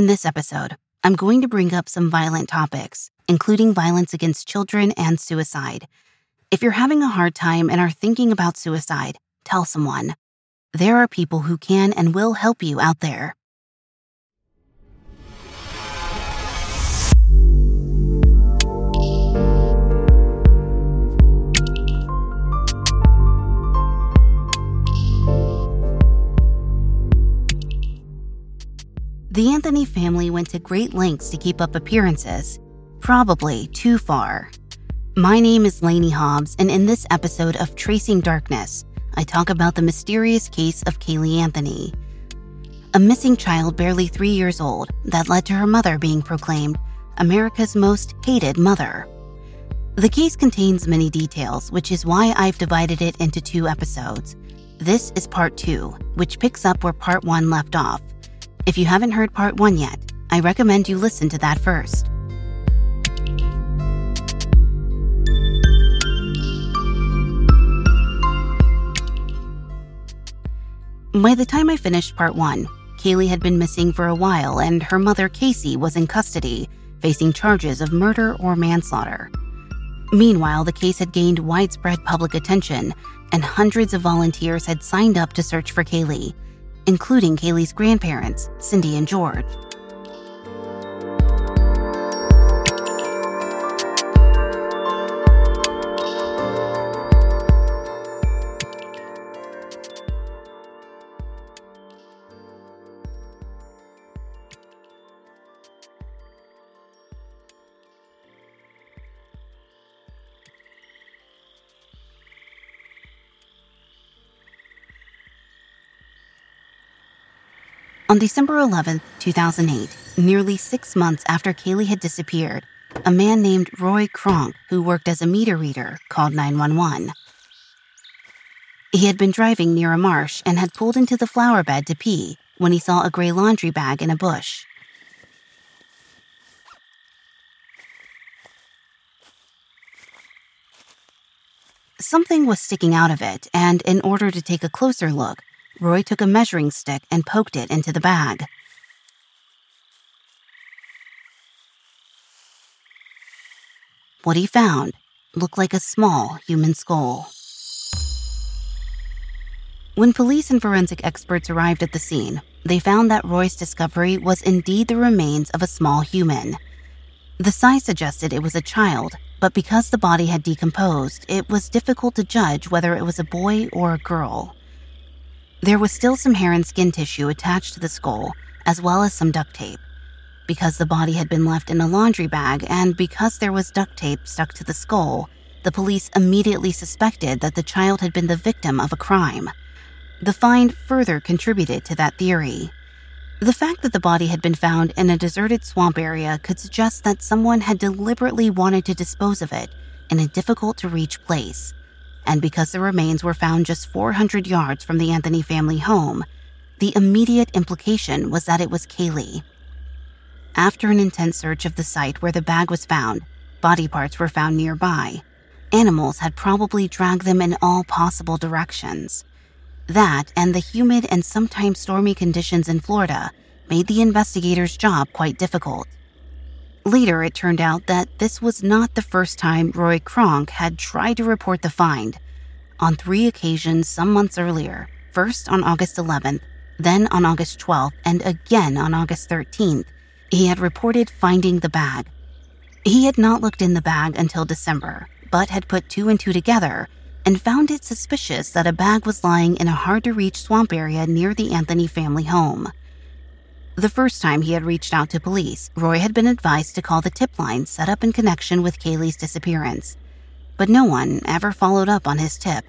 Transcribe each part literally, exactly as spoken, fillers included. In this episode, I'm going to bring up some violent topics, including violence against children and suicide. If you're having a hard time and are thinking about suicide, tell someone. There are people who can and will help you out there. The Anthony family went to great lengths to keep up appearances, probably too far. My name is Laney Hobbs, and in this episode of Tracing Darkness, I talk about the mysterious case of Caylee Anthony, a missing child barely three years old that led to her mother being proclaimed America's most hated mother. The case contains many details, which is why I've divided it into two episodes. This is part two, which picks up where part one left off. If you haven't heard part one yet, I recommend you listen to that first. By the time I finished part one, Caylee had been missing for a while and her mother, Casey, was in custody, facing charges of murder or manslaughter. Meanwhile, the case had gained widespread public attention and hundreds of volunteers had signed up to search for Caylee, including Caylee's grandparents, Cindy and George. On December eleventh, two thousand eight, nearly six months after Caylee had disappeared, a man named Roy Kronk, who worked as a meter reader, called nine one one. He had been driving near a marsh and had pulled into the flower bed to pee when he saw a gray laundry bag in a bush. Something was sticking out of it, and in order to take a closer look, Roy took a measuring stick and poked it into the bag. What he found looked like a small human skull. When police and forensic experts arrived at the scene, they found that Roy's discovery was indeed the remains of a small human. The size suggested it was a child, but because the body had decomposed, it was difficult to judge whether it was a boy or a girl. There was still some hair and skin tissue attached to the skull, as well as some duct tape. Because the body had been left in a laundry bag and because there was duct tape stuck to the skull, the police immediately suspected that the child had been the victim of a crime. The find further contributed to that theory. The fact that the body had been found in a deserted swamp area could suggest that someone had deliberately wanted to dispose of it in a difficult-to-reach place. And because the remains were found just four hundred yards from the Anthony family home, the immediate implication was that it was Caylee. After an intense search of the site where the bag was found, body parts were found nearby. Animals had probably dragged them in all possible directions. That and the humid and sometimes stormy conditions in Florida made the investigators' job quite difficult. Later, it turned out that this was not the first time Roy Kronk had tried to report the find. on three occasions some months earlier, first on August eleventh, then on August twelfth, and again on August thirteenth, he had reported finding the bag. He had not looked in the bag until December, but had put two and two together and found it suspicious that a bag was lying in a hard-to-reach swamp area near the Anthony family home. The first time he had reached out to police, Roy had been advised to call the tip line set up in connection with Caylee's disappearance, but no one ever followed up on his tip.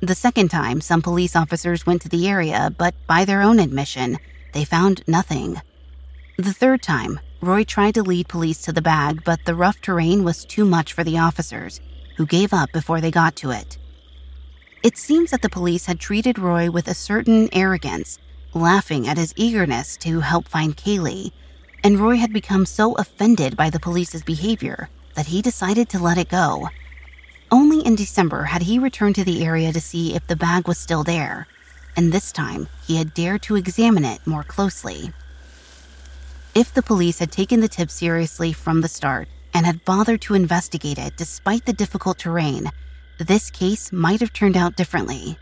The second time, some police officers went to the area, but by their own admission, they found nothing. The third time, Roy tried to lead police to the bag, but the rough terrain was too much for the officers, who gave up before they got to it. It seems that the police had treated Roy with a certain arrogance, laughing at his eagerness to help find Caylee, and Roy had become so offended by the police's behavior that he decided to let it go. Only in December had he returned to the area to see if the bag was still there, and this time he had dared to examine it more closely. If the police had taken the tip seriously from the start and had bothered to investigate it despite the difficult terrain, this case might have turned out differently.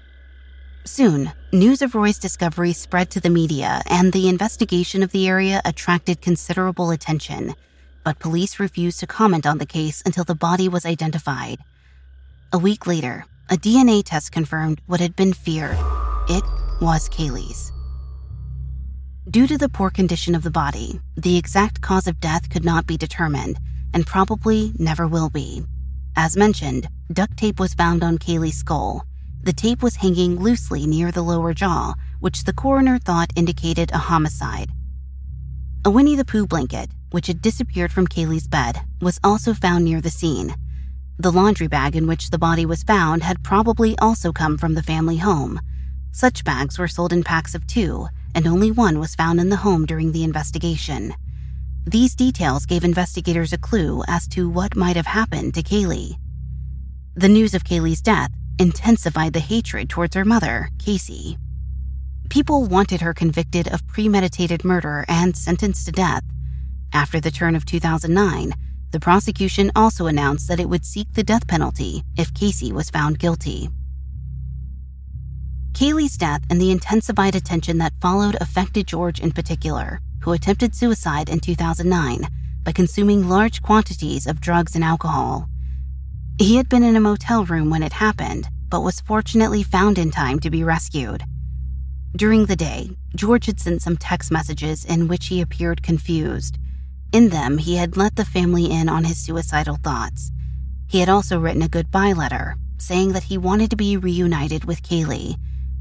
Soon, news of Roy's discovery spread to the media, and the investigation of the area attracted considerable attention, but police refused to comment on the case until the body was identified. A week later, a D N A test confirmed what had been feared. It was Caylee's. Due to the poor condition of the body, the exact cause of death could not be determined, and probably never will be. As mentioned, duct tape was found on Caylee's skull. The tape was hanging loosely near the lower jaw, which the coroner thought indicated a homicide. A Winnie the Pooh blanket, which had disappeared from Caylee's bed, was also found near the scene. The laundry bag in which the body was found had probably also come from the family home. Such bags were sold in packs of two, and only one was found in the home during the investigation. These details gave investigators a clue as to what might have happened to Caylee. The news of Caylee's death intensified the hatred towards her mother, Casey. People wanted her convicted of premeditated murder and sentenced to death. After the turn of two thousand nine, the prosecution also announced that it would seek the death penalty if Casey was found guilty. Caylee's death and the intensified attention that followed affected George in particular, who attempted suicide in two thousand nine by consuming large quantities of drugs and alcohol. He had been in a motel room when it happened, but was fortunately found in time to be rescued. During the day, George had sent some text messages in which he appeared confused. In them, he had let the family in on his suicidal thoughts. He had also written a goodbye letter, saying that he wanted to be reunited with Caylee,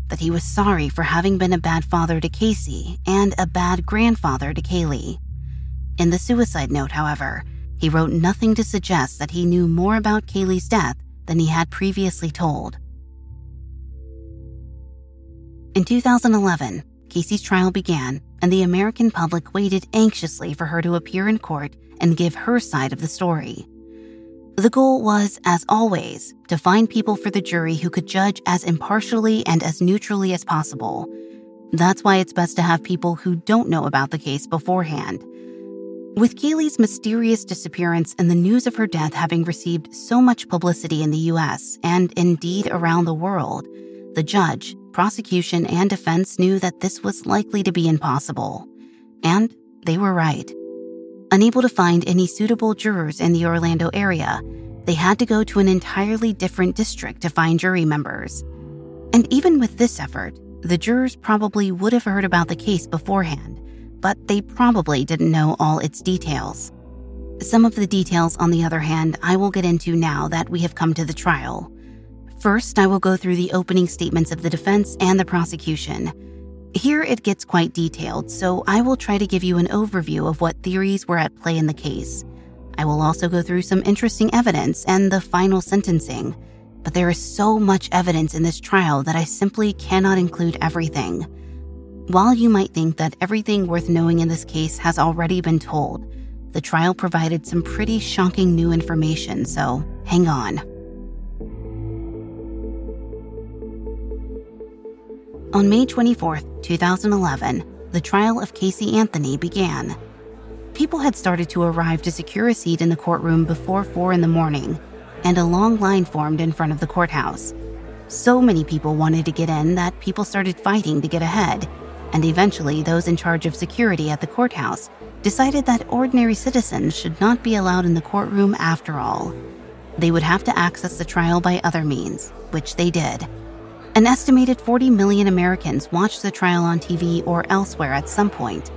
that he was sorry for having been a bad father to Casey and a bad grandfather to Caylee. In the suicide note, however, he wrote nothing to suggest that he knew more about Caylee's death than he had previously told. In two thousand eleven, Casey's trial began, and the American public waited anxiously for her to appear in court and give her side of the story. The goal was, as always, to find people for the jury who could judge as impartially and as neutrally as possible. That's why it's best to have people who don't know about the case beforehand. With Caylee's mysterious disappearance and the news of her death having received so much publicity in the U S and indeed around the world, the judge, prosecution, and defense knew that this was likely to be impossible. And they were right. Unable to find any suitable jurors in the Orlando area, they had to go to an entirely different district to find jury members. And even with this effort, the jurors probably would have heard about the case beforehand, but they probably didn't know all its details. Some of the details, on the other hand, I will get into now that we have come to the trial. First, I will go through the opening statements of the defense and the prosecution. Here it gets quite detailed, so I will try to give you an overview of what theories were at play in the case. I will also go through some interesting evidence and the final sentencing, but there is so much evidence in this trial that I simply cannot include everything. While you might think that everything worth knowing in this case has already been told, the trial provided some pretty shocking new information, so hang on. On May twenty-fourth, two thousand eleven, the trial of Casey Anthony began. People had started to arrive to secure a seat in the courtroom before four in the morning, and a long line formed in front of the courthouse. So many people wanted to get in that people started fighting to get ahead, and eventually those in charge of security at the courthouse decided that ordinary citizens should not be allowed in the courtroom after all. They would have to access the trial by other means, which they did. An estimated forty million Americans watched the trial on T V or elsewhere at some point.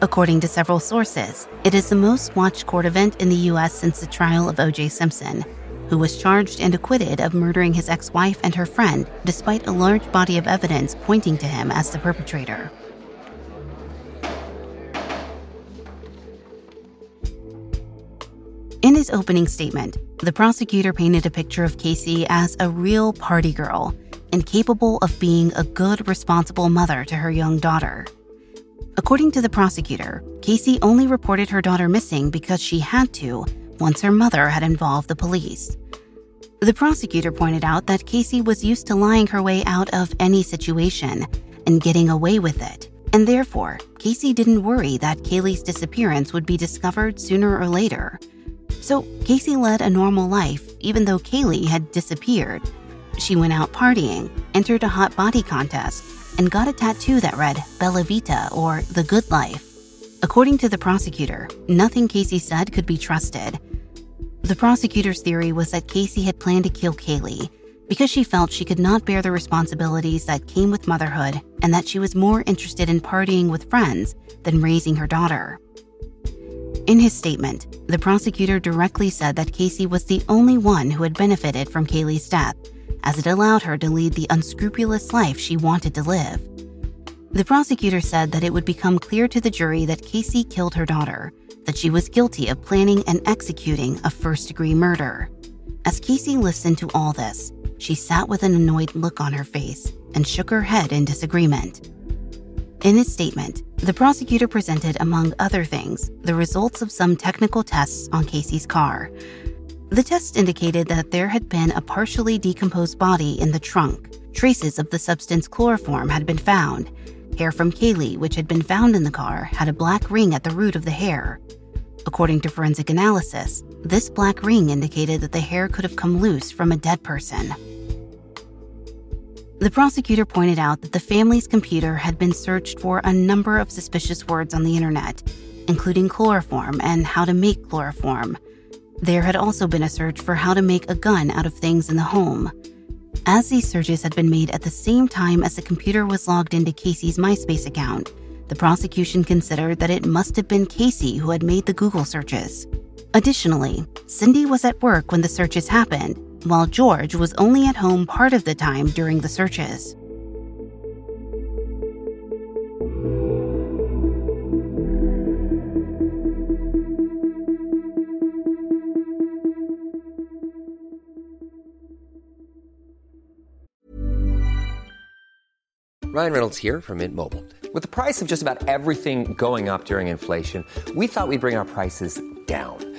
According to several sources, it is the most watched court event in the U S since the trial of O J Simpson, who was charged and acquitted of murdering his ex-wife and her friend, despite a large body of evidence pointing to him as the perpetrator. In his opening statement, the prosecutor painted a picture of Casey as a real party girl and capable of being a good, responsible mother to her young daughter. According to the prosecutor, Casey only reported her daughter missing because she had to once her mother had involved the police. The prosecutor pointed out that Casey was used to lying her way out of any situation and getting away with it, and therefore, Casey didn't worry that Caylee's disappearance would be discovered sooner or later. So Casey led a normal life, even though Caylee had disappeared. She went out partying, entered a hot body contest, and got a tattoo that read Bella Vita or The Good Life. According to the prosecutor, nothing Casey said could be trusted. The prosecutor's theory was that Casey had planned to kill Caylee because she felt she could not bear the responsibilities that came with motherhood and that she was more interested in partying with friends than raising her daughter. In his statement, the prosecutor directly said that Casey was the only one who had benefited from Caylee's death, as it allowed her to lead the unscrupulous life she wanted to live. The prosecutor said that it would become clear to the jury that Casey killed her daughter, that she was guilty of planning and executing a first-degree murder. As Casey listened to all this, she sat with an annoyed look on her face and shook her head in disagreement. In his statement, the prosecutor presented, among other things, the results of some technical tests on Casey's car. The test indicated that there had been a partially decomposed body in the trunk. Traces of the substance chloroform had been found. Hair from Caylee, which had been found in the car, had a black ring at the root of the hair. According to forensic analysis, this black ring indicated that the hair could have come loose from a dead person. The prosecutor pointed out that the family's computer had been searched for a number of suspicious words on the internet, including chloroform and how to make chloroform. There had also been a search for how to make a gun out of things in the home. As these searches had been made at the same time as the computer was logged into Casey's MySpace account, the prosecution considered that it must have been Casey who had made the Google searches. Additionally, Cindy was at work when the searches happened, while George was only at home part of the time during the searches. Ryan Reynolds here from Mint Mobile. With the price of just about everything going up during inflation, we thought we'd bring our prices down.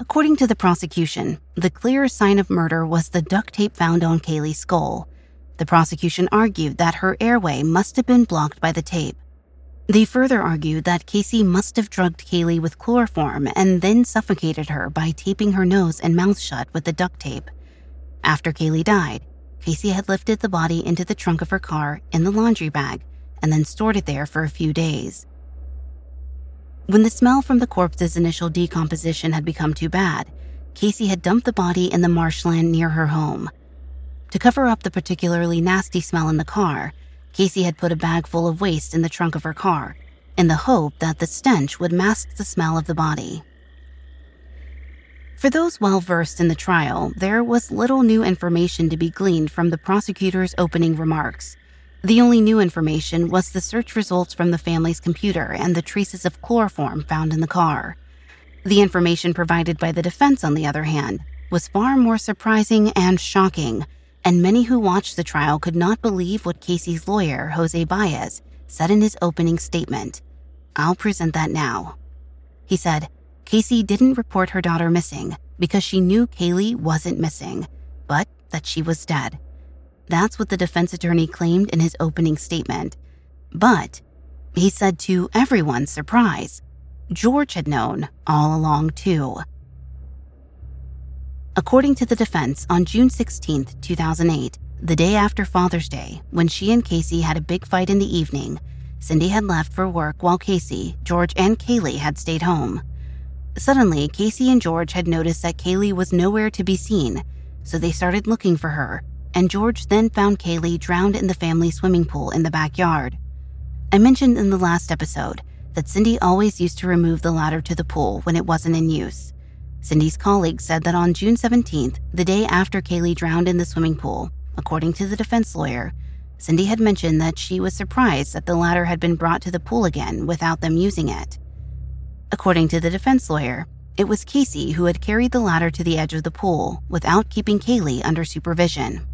According to the prosecution, the clearest sign of murder was the duct tape found on Caylee's skull. The prosecution argued that her airway must have been blocked by the tape. They further argued that Casey must have drugged Caylee with chloroform and then suffocated her by taping her nose and mouth shut with the duct tape. After Caylee died, Casey had lifted the body into the trunk of her car in the laundry bag and then stored it there for a few days. When the smell from the corpse's initial decomposition had become too bad, Casey had dumped the body in the marshland near her home. To cover up the particularly nasty smell in the car, Casey had put a bag full of waste in the trunk of her car, in the hope that the stench would mask the smell of the body. For those well-versed in the trial, there was little new information to be gleaned from the prosecutor's opening remarks. The only new information was the search results from the family's computer and the traces of chloroform found in the car. The information provided by the defense, on the other hand, was far more surprising and shocking, and many who watched the trial could not believe what Casey's lawyer, Jose Baez, said in his opening statement. I'll present that now. He said, Casey didn't report her daughter missing because she knew Caylee wasn't missing, but that she was dead. That's what the defense attorney claimed in his opening statement. But, he said to everyone's surprise, George had known all along too. According to the defense, on June sixteenth, two thousand eight, the day after Father's Day, when she and Casey had a big fight in the evening, Cindy had left for work while Casey, George, and Caylee had stayed home. Suddenly, Casey and George had noticed that Caylee was nowhere to be seen, so they started looking for her, and George then found Caylee drowned in the family swimming pool in the backyard. I mentioned in the last episode that Cindy always used to remove the ladder to the pool when it wasn't in use. Cindy's colleagues said that on June seventeenth, the day after Caylee drowned in the swimming pool, according to the defense lawyer, Cindy had mentioned that she was surprised that the ladder had been brought to the pool again without them using it. According to the defense lawyer, it was Casey who had carried the ladder to the edge of the pool without keeping Caylee under supervision.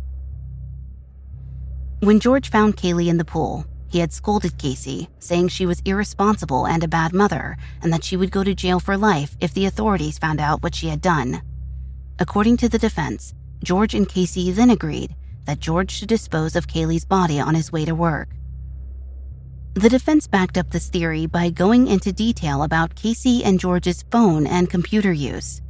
When George found Caylee in the pool, he had scolded Casey, saying she was irresponsible and a bad mother, and that she would go to jail for life if the authorities found out what she had done. According to the defense, George and Casey then agreed that George should dispose of Caylee's body on his way to work. The defense backed up this theory by going into detail about Casey and George's phone and computer use.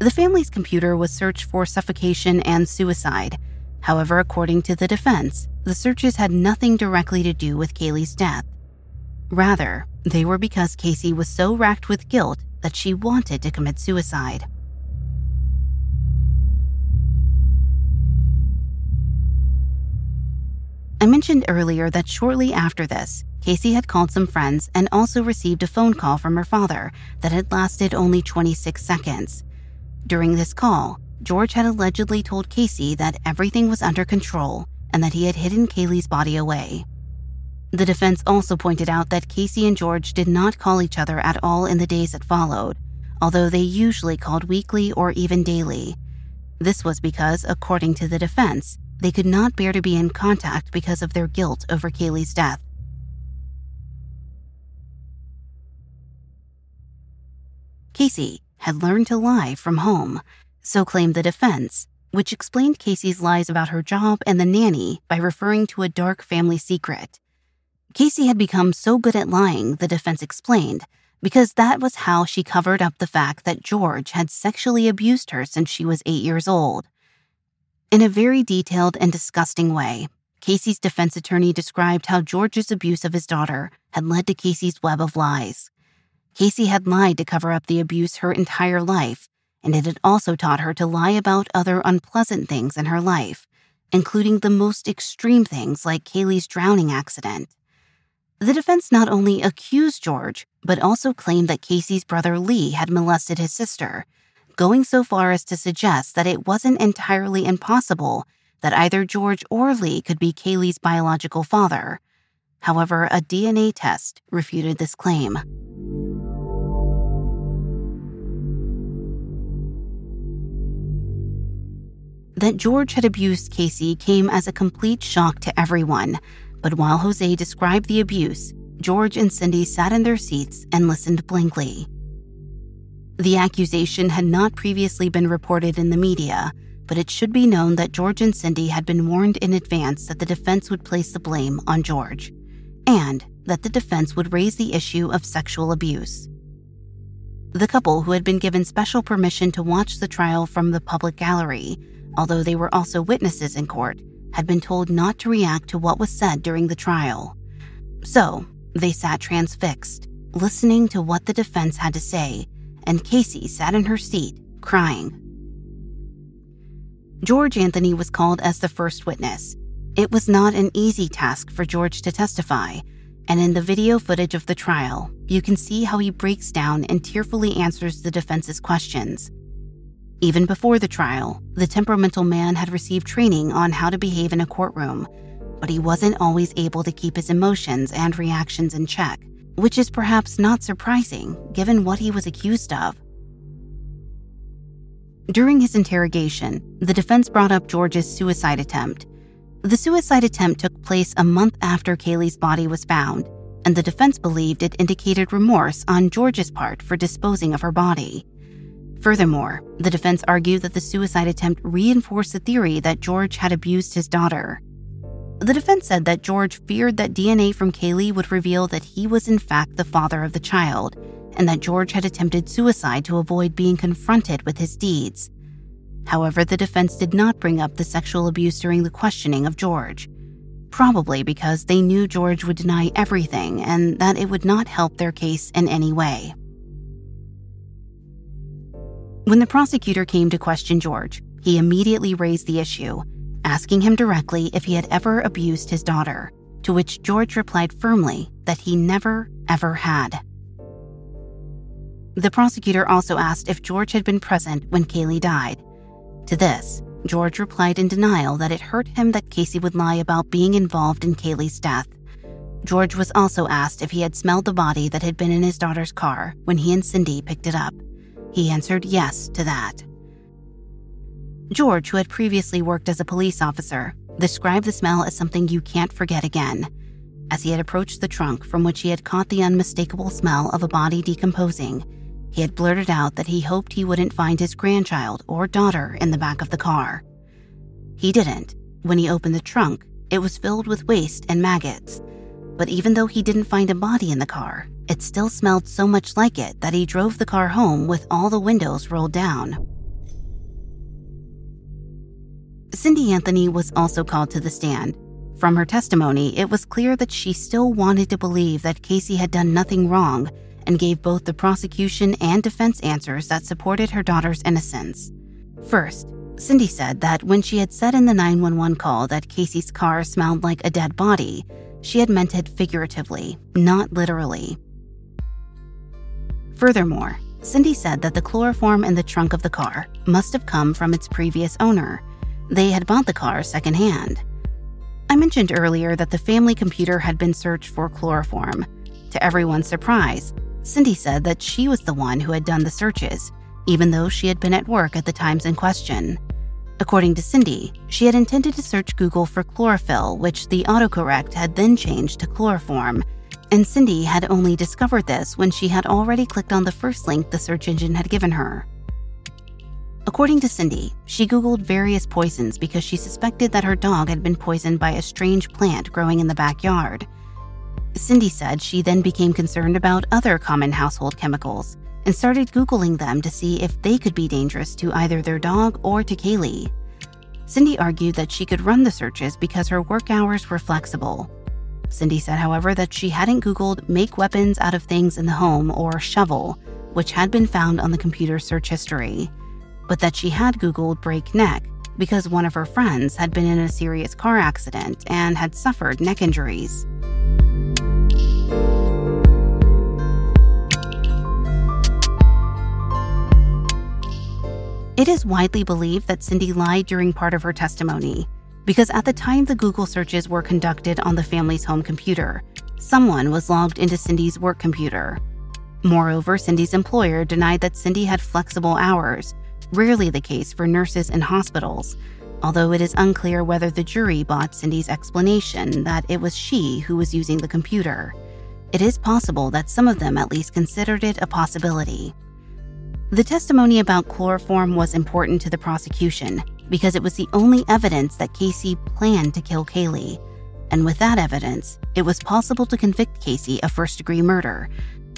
The family's computer was searched for suffocation and suicide. However, according to the defense, the searches had nothing directly to do with Caylee's death. Rather, they were because Casey was so racked with guilt that she wanted to commit suicide. I mentioned earlier that shortly after this, Casey had called some friends and also received a phone call from her father that had lasted only twenty-six seconds. During this call, George had allegedly told Casey that everything was under control and that he had hidden Caylee's body away. The defense also pointed out that Casey and George did not call each other at all in the days that followed, although they usually called weekly or even daily. This was because, according to the defense, they could not bear to be in contact because of their guilt over Caylee's death. Casey had learned to lie from home. So claimed the defense, which explained Casey's lies about her job and the nanny by referring to a dark family secret. Casey had become so good at lying, the defense explained, because that was how she covered up the fact that George had sexually abused her since she was eight years old. In a very detailed and disgusting way, Casey's defense attorney described how George's abuse of his daughter had led to Casey's web of lies. Casey had lied to cover up the abuse her entire life, and it had also taught her to lie about other unpleasant things in her life, including the most extreme things like Caylee's drowning accident. The defense not only accused George, but also claimed that Casey's brother Lee had molested his sister, going so far as to suggest that it wasn't entirely impossible that either George or Lee could be Caylee's biological father. However, a D N A test refuted this claim. That George had abused Casey came as a complete shock to everyone, but while Jose described the abuse, George and Cindy sat in their seats and listened blankly. The accusation had not previously been reported in the media, but it should be known that George and Cindy had been warned in advance that the defense would place the blame on George, and that the defense would raise the issue of sexual abuse. The couple, who had been given special permission to watch the trial from the public gallery, although they were also witnesses in court, had been told not to react to what was said during the trial. So, they sat transfixed, listening to what the defense had to say, and Casey sat in her seat, crying. George Anthony was called as the first witness. It was not an easy task for George to testify, and in the video footage of the trial, you can see how he breaks down and tearfully answers the defense's questions. Even before the trial, the temperamental man had received training on how to behave in a courtroom, but he wasn't always able to keep his emotions and reactions in check, which is perhaps not surprising given what he was accused of. During his interrogation, the defense brought up George's suicide attempt. The suicide attempt took place a month after Caylee's body was found, and the defense believed it indicated remorse on George's part for disposing of her body. Furthermore, the defense argued that the suicide attempt reinforced the theory that George had abused his daughter. The defense said that George feared that D N A from Caylee would reveal that he was in fact the father of the child, and that George had attempted suicide to avoid being confronted with his deeds. However, the defense did not bring up the sexual abuse during the questioning of George, probably because they knew George would deny everything and that it would not help their case in any way. When the prosecutor came to question George, he immediately raised the issue, asking him directly if he had ever abused his daughter, to which George replied firmly that he never, ever had. The prosecutor also asked if George had been present when Caylee died. To this, George replied in denial that it hurt him that Casey would lie about being involved in Caylee's death. George was also asked if he had smelled the body that had been in his daughter's car when he and Cindy picked it up. He answered yes to that. George, who had previously worked as a police officer, described the smell as something you can't forget again, as he had approached the trunk from which he had caught the unmistakable smell of a body decomposing. He had blurted out that he hoped he wouldn't find his grandchild or daughter in the back of the car. He didn't. When he opened the trunk, it was filled with waste and maggots. But even though he didn't find a body in the car, it still smelled so much like it that he drove the car home with all the windows rolled down. Cindy Anthony was also called to the stand. From her testimony, it was clear that she still wanted to believe that Casey had done nothing wrong, and gave both the prosecution and defense answers that supported her daughter's innocence. First, Cindy said that when she had said in the nine one one call that Casey's car smelled like a dead body, she had meant it figuratively, not literally. Furthermore, Cindy said that the chloroform in the trunk of the car must have come from its previous owner. They had bought the car secondhand. I mentioned earlier that the family computer had been searched for chloroform. To everyone's surprise, Cindy said that she was the one who had done the searches, even though she had been at work at the times in question. According to Cindy, she had intended to search Google for chlorophyll, which the autocorrect had then changed to chloroform, and Cindy had only discovered this when she had already clicked on the first link the search engine had given her. According to Cindy, she Googled various poisons because she suspected that her dog had been poisoned by a strange plant growing in the backyard. Cindy said she then became concerned about other common household chemicals and started Googling them to see if they could be dangerous to either their dog or to Caylee. Cindy argued that she could run the searches because her work hours were flexible. Cindy said, however, that she hadn't Googled make weapons out of things in the home or shovel, which had been found on the computer search history, but that she had Googled break neck because one of her friends had been in a serious car accident and had suffered neck injuries. It is widely believed that Cindy lied during part of her testimony, because at the time the Google searches were conducted on the family's home computer, someone was logged into Cindy's work computer. Moreover, Cindy's employer denied that Cindy had flexible hours, rarely the case for nurses in hospitals, although it is unclear whether the jury bought Cindy's explanation that it was she who was using the computer. It is possible that some of them at least considered it a possibility. The testimony about chloroform was important to the prosecution because it was the only evidence that Casey planned to kill Caylee. And with that evidence, it was possible to convict Casey of first-degree murder,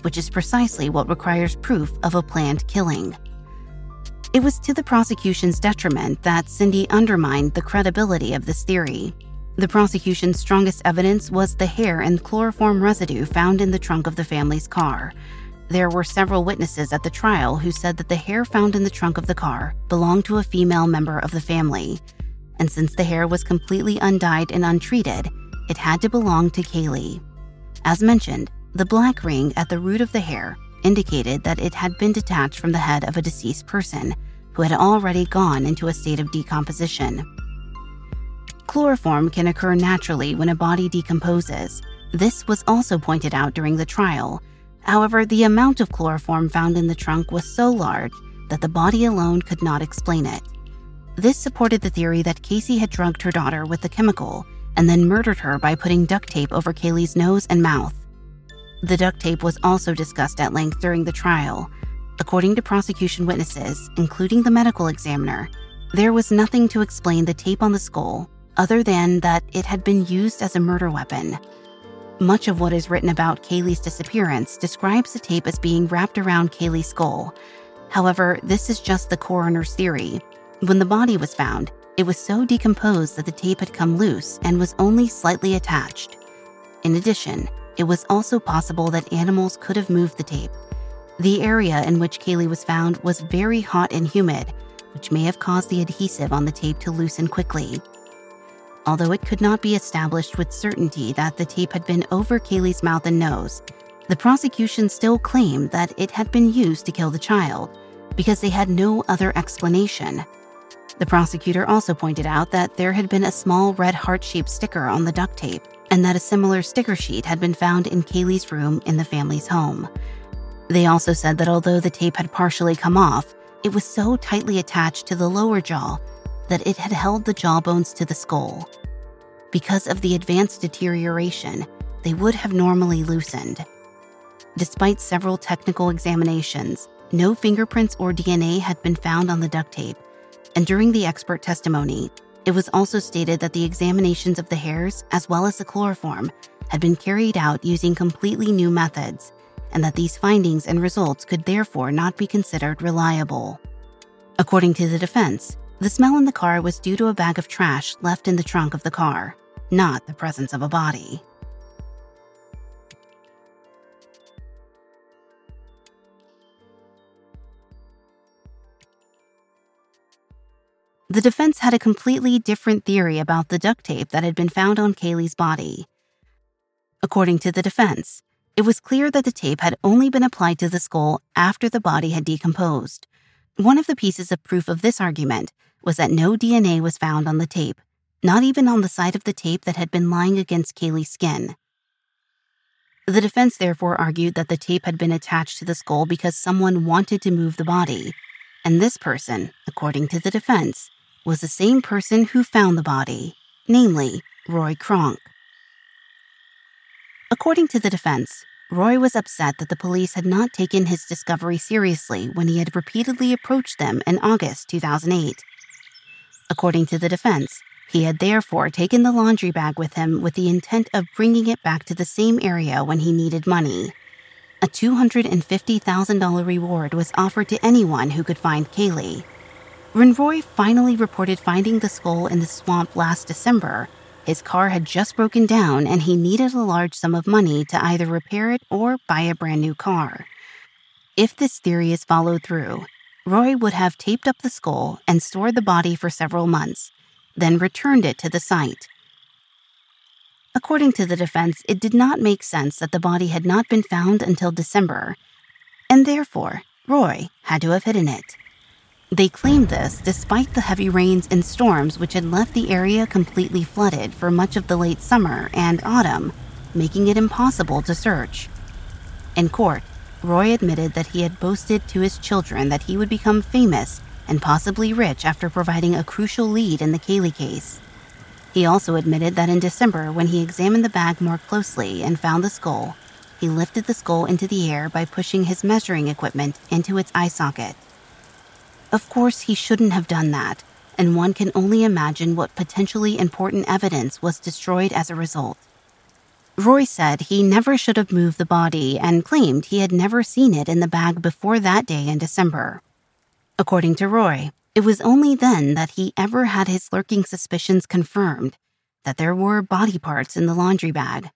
which is precisely what requires proof of a planned killing. It was to the prosecution's detriment that Cindy undermined the credibility of this theory. The prosecution's strongest evidence was the hair and chloroform residue found in the trunk of the family's car. There were several witnesses at the trial who said that the hair found in the trunk of the car belonged to a female member of the family. And since the hair was completely undyed and untreated, it had to belong to Caylee. As mentioned, the black ring at the root of the hair indicated that it had been detached from the head of a deceased person who had already gone into a state of decomposition. Chloroform can occur naturally when a body decomposes. This was also pointed out during the trial. However, the amount of chloroform found in the trunk was so large that the body alone could not explain it. This supported the theory that Casey had drugged her daughter with the chemical and then murdered her by putting duct tape over Caylee's nose and mouth. The duct tape was also discussed at length during the trial. According to prosecution witnesses, including the medical examiner, there was nothing to explain the tape on the skull other than that it had been used as a murder weapon. Much of what is written about Caylee's disappearance describes the tape as being wrapped around Caylee's skull. However, this is just the coroner's theory. When the body was found, it was so decomposed that the tape had come loose and was only slightly attached. In addition, it was also possible that animals could have moved the tape. The area in which Caylee was found was very hot and humid, which may have caused the adhesive on the tape to loosen quickly. Although it could not be established with certainty that the tape had been over Caylee's mouth and nose, the prosecution still claimed that it had been used to kill the child because they had no other explanation. The prosecutor also pointed out that there had been a small red heart-shaped sticker on the duct tape and that a similar sticker sheet had been found in Caylee's room in the family's home. They also said that although the tape had partially come off, it was so tightly attached to the lower jaw that it had held the jawbones to the skull. Because of the advanced deterioration, they would have normally loosened. Despite several technical examinations, no fingerprints or D N A had been found on the duct tape, and during the expert testimony, it was also stated that the examinations of the hairs, as well as the chloroform, had been carried out using completely new methods, and that these findings and results could therefore not be considered reliable. According to the defense, the smell in the car was due to a bag of trash left in the trunk of the car, not the presence of a body. The defense had a completely different theory about the duct tape that had been found on Caylee's body. According to the defense, it was clear that the tape had only been applied to the skull after the body had decomposed. One of the pieces of proof of this argument was that no D N A was found on the tape, not even on the side of the tape that had been lying against Caylee's skin. The defense therefore argued that the tape had been attached to the skull because someone wanted to move the body, and this person, according to the defense, was the same person who found the body, namely Roy Kronk. According to the defense, Roy was upset that the police had not taken his discovery seriously when he had repeatedly approached them in August two thousand eight. According to the defense, he had therefore taken the laundry bag with him with the intent of bringing it back to the same area when he needed money. A two hundred fifty thousand dollars reward was offered to anyone who could find Caylee. When Roy finally reported finding the skull in the swamp last December, his car had just broken down and he needed a large sum of money to either repair it or buy a brand new car. If this theory is followed through, Roy would have taped up the skull and stored the body for several months, then returned it to the site. According to the defense, it did not make sense that the body had not been found until December, and therefore, Roy had to have hidden it. They claimed this despite the heavy rains and storms which had left the area completely flooded for much of the late summer and autumn, making it impossible to search. In court, Roy admitted that he had boasted to his children that he would become famous and possibly rich after providing a crucial lead in the Caylee case. He also admitted that in December, when he examined the bag more closely and found the skull, he lifted the skull into the air by pushing his measuring equipment into its eye socket. Of course, he shouldn't have done that, and one can only imagine what potentially important evidence was destroyed as a result. Roy said he never should have moved the body and claimed he had never seen it in the bag before that day in December. According to Roy, it was only then that he ever had his lurking suspicions confirmed that there were body parts in the laundry bag.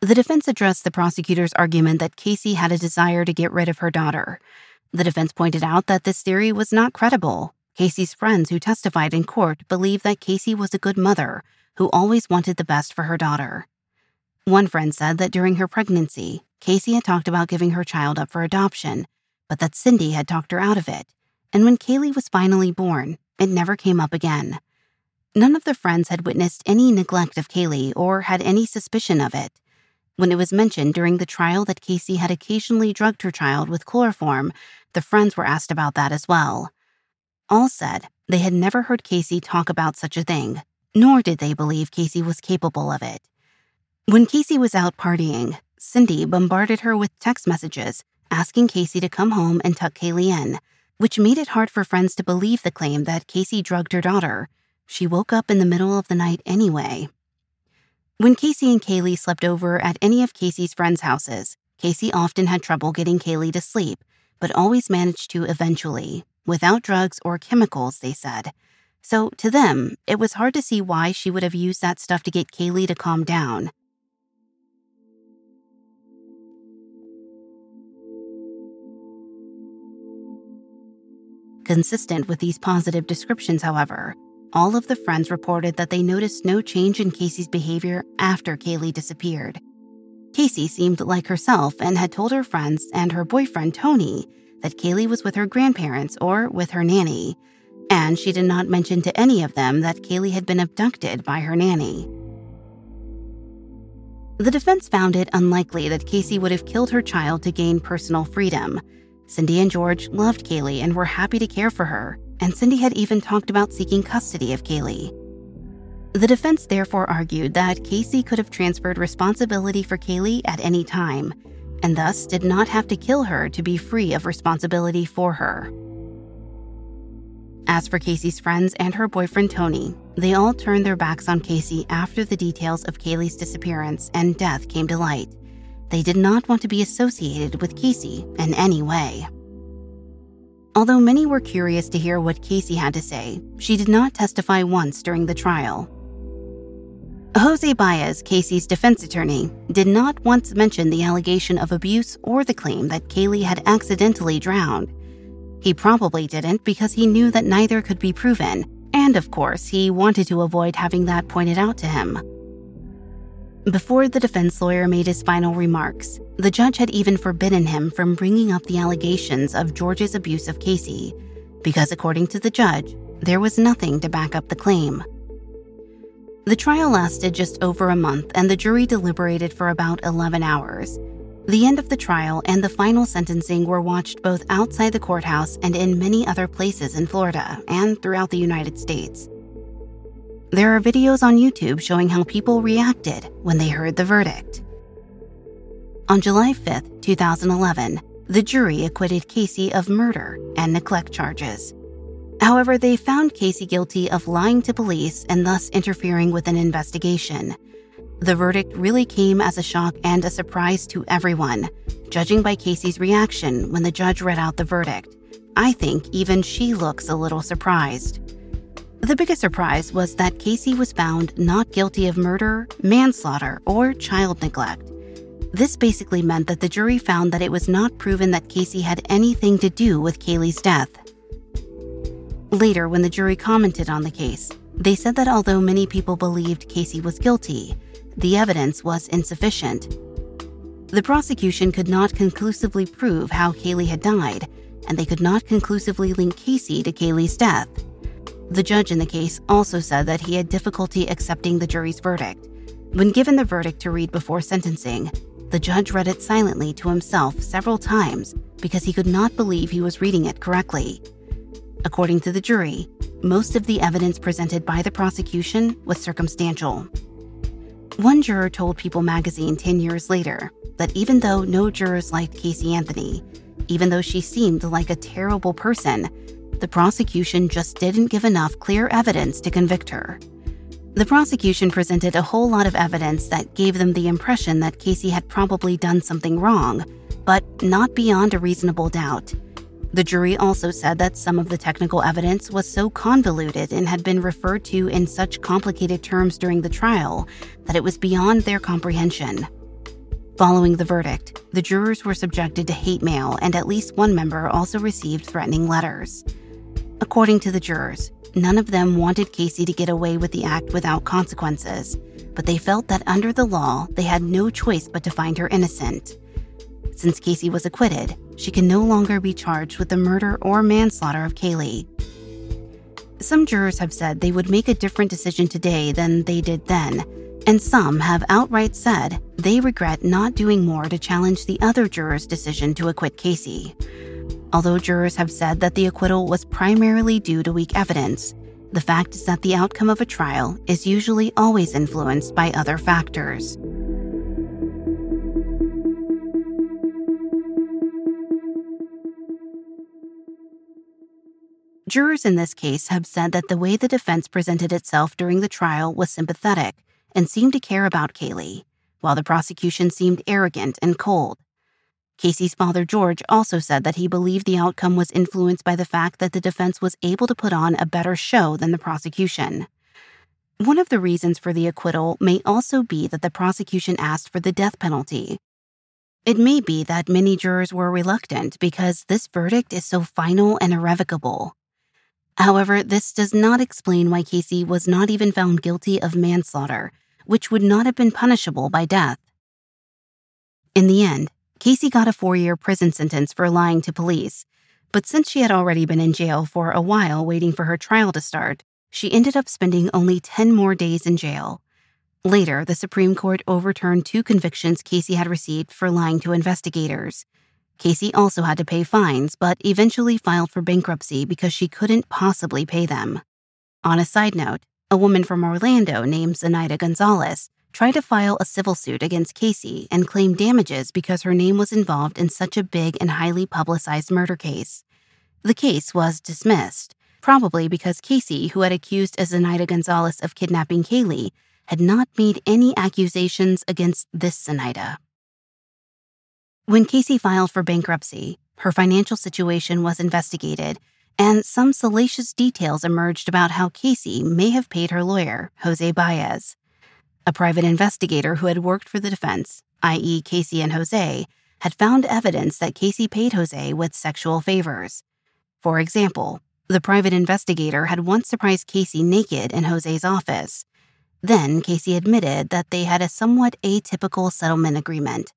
The defense addressed the prosecutor's argument that Casey had a desire to get rid of her daughter. The defense pointed out that this theory was not credible. Casey's friends who testified in court believed that Casey was a good mother who always wanted the best for her daughter. One friend said that during her pregnancy, Casey had talked about giving her child up for adoption, but that Cindy had talked her out of it, and when Caylee was finally born, it never came up again. None of the friends had witnessed any neglect of Caylee or had any suspicion of it. When it was mentioned during the trial that Casey had occasionally drugged her child with chloroform, the friends were asked about that as well. All said, they had never heard Casey talk about such a thing, nor did they believe Casey was capable of it. When Casey was out partying, Cindy bombarded her with text messages asking Casey to come home and tuck Caylee in, which made it hard for friends to believe the claim that Casey drugged her daughter. She woke up in the middle of the night anyway. When Casey and Caylee slept over at any of Casey's friends' houses, Casey often had trouble getting Caylee to sleep, but always managed to eventually, without drugs or chemicals, they said. So to them, it was hard to see why she would have used that stuff to get Caylee to calm down. Consistent with these positive descriptions, however, all of the friends reported that they noticed no change in Casey's behavior after Caylee disappeared. Casey seemed like herself and had told her friends and her boyfriend, Tony, that Caylee was with her grandparents or with her nanny, and she did not mention to any of them that Caylee had been abducted by her nanny. The defense found it unlikely that Casey would have killed her child to gain personal freedom. Cindy and George loved Caylee and were happy to care for her, and Cindy had even talked about seeking custody of Caylee. The defense therefore argued that Casey could have transferred responsibility for Caylee at any time, and thus did not have to kill her to be free of responsibility for her. As for Casey's friends and her boyfriend Tony, they all turned their backs on Casey after the details of Caylee's disappearance and death came to light. They did not want to be associated with Casey in any way. Although many were curious to hear what Casey had to say, she did not testify once during the trial. Jose Baez, Casey's defense attorney, did not once mention the allegation of abuse or the claim that Caylee had accidentally drowned. He probably didn't because he knew that neither could be proven, and of course, he wanted to avoid having that pointed out to him. Before the defense lawyer made his final remarks, the judge had even forbidden him from bringing up the allegations of George's abuse of Casey, because according to the judge, there was nothing to back up the claim. The trial lasted just over a month, and the jury deliberated for about eleven hours. The end of the trial and the final sentencing were watched both outside the courthouse and in many other places in Florida and throughout the United States. There are videos on YouTube showing how people reacted when they heard the verdict. On July fifth, two thousand eleven, the jury acquitted Casey of murder and neglect charges. However, they found Casey guilty of lying to police and thus interfering with an investigation. The verdict really came as a shock and a surprise to everyone, judging by Casey's reaction when the judge read out the verdict. I think even she looks a little surprised. The biggest surprise was that Casey was found not guilty of murder, manslaughter, or child neglect. This basically meant that the jury found that it was not proven that Casey had anything to do with Caylee's death. Later, when the jury commented on the case, they said that although many people believed Casey was guilty, the evidence was insufficient. The prosecution could not conclusively prove how Caylee had died, and they could not conclusively link Casey to Caylee's death. The judge in the case also said that he had difficulty accepting the jury's verdict. When given the verdict to read before sentencing, the judge read it silently to himself several times because he could not believe he was reading it correctly. According to the jury, most of the evidence presented by the prosecution was circumstantial. One juror told People magazine ten years later that even though no jurors liked Casey Anthony, even though she seemed like a terrible person, the prosecution just didn't give enough clear evidence to convict her. The prosecution presented a whole lot of evidence that gave them the impression that Casey had probably done something wrong, but not beyond a reasonable doubt. The jury also said that some of the technical evidence was so convoluted and had been referred to in such complicated terms during the trial that it was beyond their comprehension. Following the verdict, the jurors were subjected to hate mail, and at least one member also received threatening letters. According to the jurors, none of them wanted Casey to get away with the act without consequences, but they felt that under the law, they had no choice but to find her innocent. Since Casey was acquitted, she can no longer be charged with the murder or manslaughter of Caylee. Some jurors have said they would make a different decision today than they did then, and some have outright said they regret not doing more to challenge the other jurors' decision to acquit Casey. Although jurors have said that the acquittal was primarily due to weak evidence, the fact is that the outcome of a trial is usually always influenced by other factors. Jurors in this case have said that the way the defense presented itself during the trial was sympathetic and seemed to care about Caylee, while the prosecution seemed arrogant and cold. Casey's father, George, also said that he believed the outcome was influenced by the fact that the defense was able to put on a better show than the prosecution. One of the reasons for the acquittal may also be that the prosecution asked for the death penalty. It may be that many jurors were reluctant because this verdict is so final and irrevocable. However, this does not explain why Casey was not even found guilty of manslaughter, which would not have been punishable by death. In the end, Casey got a four-year prison sentence for lying to police, but since she had already been in jail for a while waiting for her trial to start, she ended up spending only ten more days in jail. Later, the Supreme Court overturned two convictions Casey had received for lying to investigators. Casey also had to pay fines, but eventually filed for bankruptcy because she couldn't possibly pay them. On a side note, a woman from Orlando named Zenaida Gonzalez tried to file a civil suit against Casey and claim damages because her name was involved in such a big and highly publicized murder case. The case was dismissed, probably because Casey, who had accused Zenaida Gonzalez of kidnapping Caylee, had not made any accusations against this Zenaida. When Casey filed for bankruptcy, her financial situation was investigated, and some salacious details emerged about how Casey may have paid her lawyer, Jose Baez. A private investigator who had worked for the defense, that is. Casey and Jose, had found evidence that Casey paid Jose with sexual favors. For example, the private investigator had once surprised Casey naked in Jose's office. Then Casey admitted that they had a somewhat atypical settlement agreement.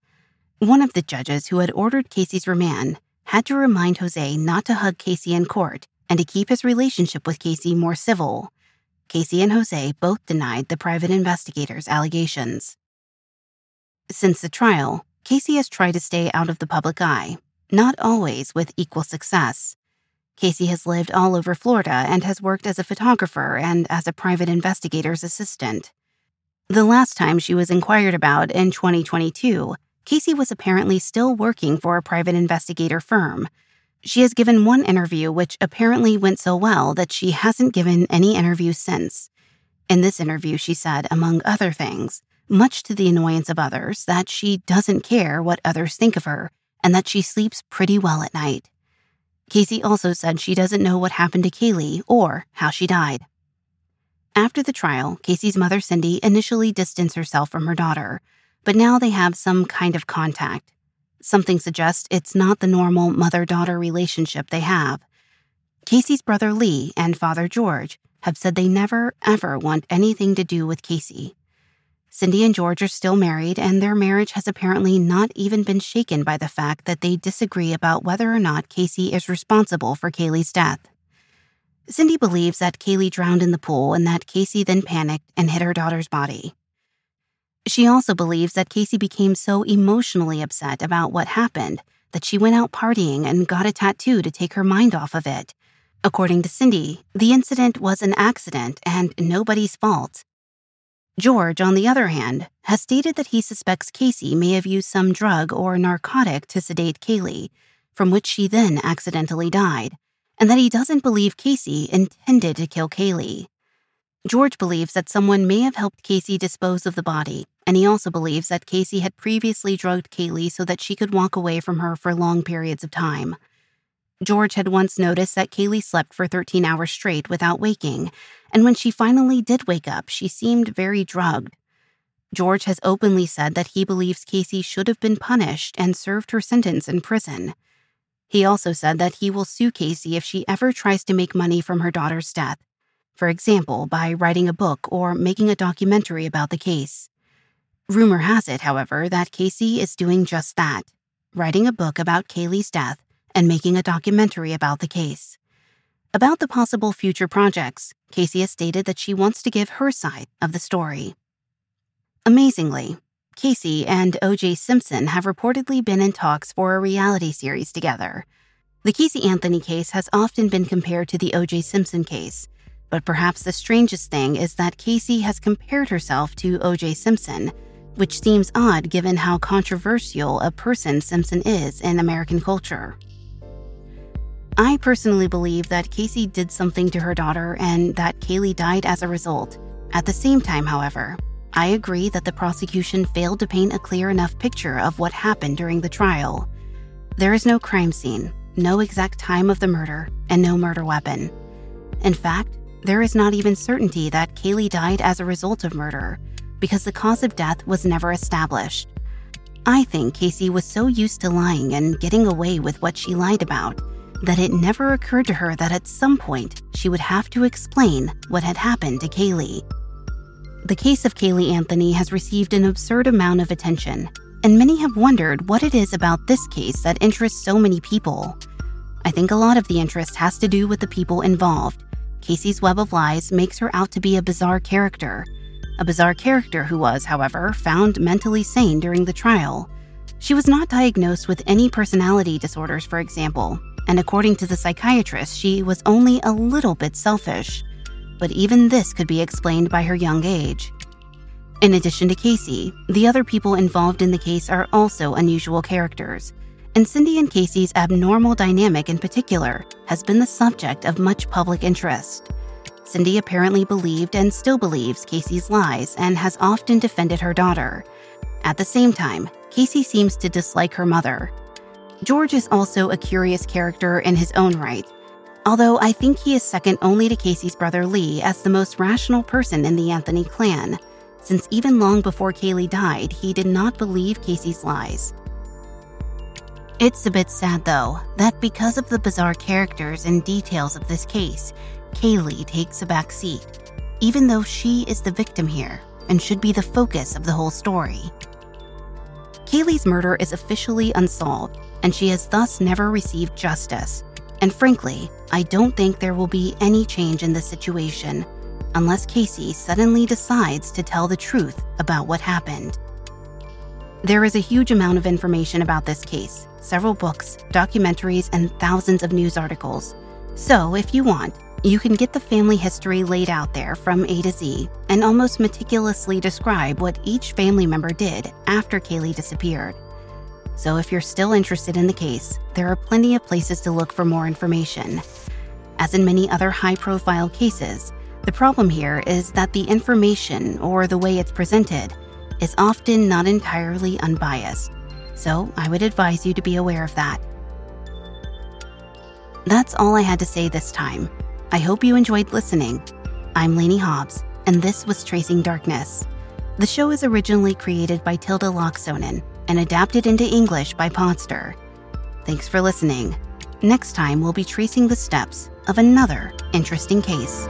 One of the judges who had ordered Casey's remand had to remind Jose not to hug Casey in court and to keep his relationship with Casey more civil. Casey and Jose both denied the private investigator's allegations. Since the trial, Casey has tried to stay out of the public eye, not always with equal success. Casey has lived all over Florida and has worked as a photographer and as a private investigator's assistant. The last time she was inquired about in twenty twenty-two, Casey was apparently still working for a private investigator firm. She has given one interview which apparently went so well that she hasn't given any interviews since. In this interview, she said, among other things, much to the annoyance of others, that she doesn't care what others think of her and that she sleeps pretty well at night. Casey also said she doesn't know what happened to Caylee or how she died. After the trial, Casey's mother, Cindy, initially distanced herself from her daughter, but now they have some kind of contact. Something suggests it's not the normal mother-daughter relationship they have. Casey's brother Lee and father George have said they never, ever want anything to do with Casey. Cindy and George are still married, and their marriage has apparently not even been shaken by the fact that they disagree about whether or not Casey is responsible for Caylee's death. Cindy believes that Caylee drowned in the pool and that Casey then panicked and hit her daughter's body. She also believes that Casey became so emotionally upset about what happened that she went out partying and got a tattoo to take her mind off of it. According to Cindy, the incident was an accident and nobody's fault. George, on the other hand, has stated that he suspects Casey may have used some drug or narcotic to sedate Caylee, from which she then accidentally died, and that he doesn't believe Casey intended to kill Caylee. George believes that someone may have helped Casey dispose of the body, and he also believes that Casey had previously drugged Caylee so that she could walk away from her for long periods of time. George had once noticed that Caylee slept for thirteen hours straight without waking, and when she finally did wake up, she seemed very drugged. George has openly said that he believes Casey should have been punished and served her sentence in prison. He also said that he will sue Casey if she ever tries to make money from her daughter's death, for example, by writing a book or making a documentary about the case. Rumor has it, however, that Casey is doing just that, writing a book about Caylee's death and making a documentary about the case. About the possible future projects, Casey has stated that she wants to give her side of the story. Amazingly, Casey and O J. Simpson have reportedly been in talks for a reality series together. The Casey Anthony case has often been compared to the O J. Simpson case, but perhaps the strangest thing is that Casey has compared herself to O J. Simpson, which seems odd given how controversial a person Simpson is in American culture. I personally believe that Casey did something to her daughter and that Caylee died as a result. At the same time, however, I agree that the prosecution failed to paint a clear enough picture of what happened during the trial. There is no crime scene, no exact time of the murder, and no murder weapon. In fact, there is not even certainty that Caylee died as a result of murder, because the cause of death was never established. I think Casey was so used to lying and getting away with what she lied about that it never occurred to her that at some point she would have to explain what had happened to Caylee. The case of Caylee Anthony has received an absurd amount of attention, and many have wondered what it is about this case that interests so many people. I think a lot of the interest has to do with the people involved. Casey's web of lies makes her out to be a bizarre character. A bizarre character who was, however, found mentally sane during the trial. She was not diagnosed with any personality disorders, for example, and according to the psychiatrist, she was only a little bit selfish. But even this could be explained by her young age. In addition to Casey, the other people involved in the case are also unusual characters, and Cindy and Casey's abnormal dynamic in particular has been the subject of much public interest. Cindy apparently believed and still believes Casey's lies and has often defended her daughter. At the same time, Casey seems to dislike her mother. George is also a curious character in his own right, although I think he is second only to Casey's brother Lee as the most rational person in the Anthony clan, since even long before Caylee died, he did not believe Casey's lies. It's a bit sad, though, that because of the bizarre characters and details of this case, Caylee takes a back seat, even though she is the victim here and should be the focus of the whole story. Caylee's murder is officially unsolved, and she has thus never received justice. And frankly, I don't think there will be any change in this situation unless Casey suddenly decides to tell the truth about what happened. There is a huge amount of information about this case, several books, documentaries, and thousands of news articles. So if you want, you can get the family history laid out there from A to Z and almost meticulously describe what each family member did after Caylee disappeared. So if you're still interested in the case, there are plenty of places to look for more information. As in many other high-profile cases, the problem here is that the information, or the way it's presented, is often not entirely unbiased. So I would advise you to be aware of that. That's all I had to say this time. I hope you enjoyed listening. I'm Laney Hobbs, and this was Tracing Darkness. The show is originally created by Tilda Loksonen and adapted into English by Podster. Thanks for listening. Next time, we'll be tracing the steps of another interesting case.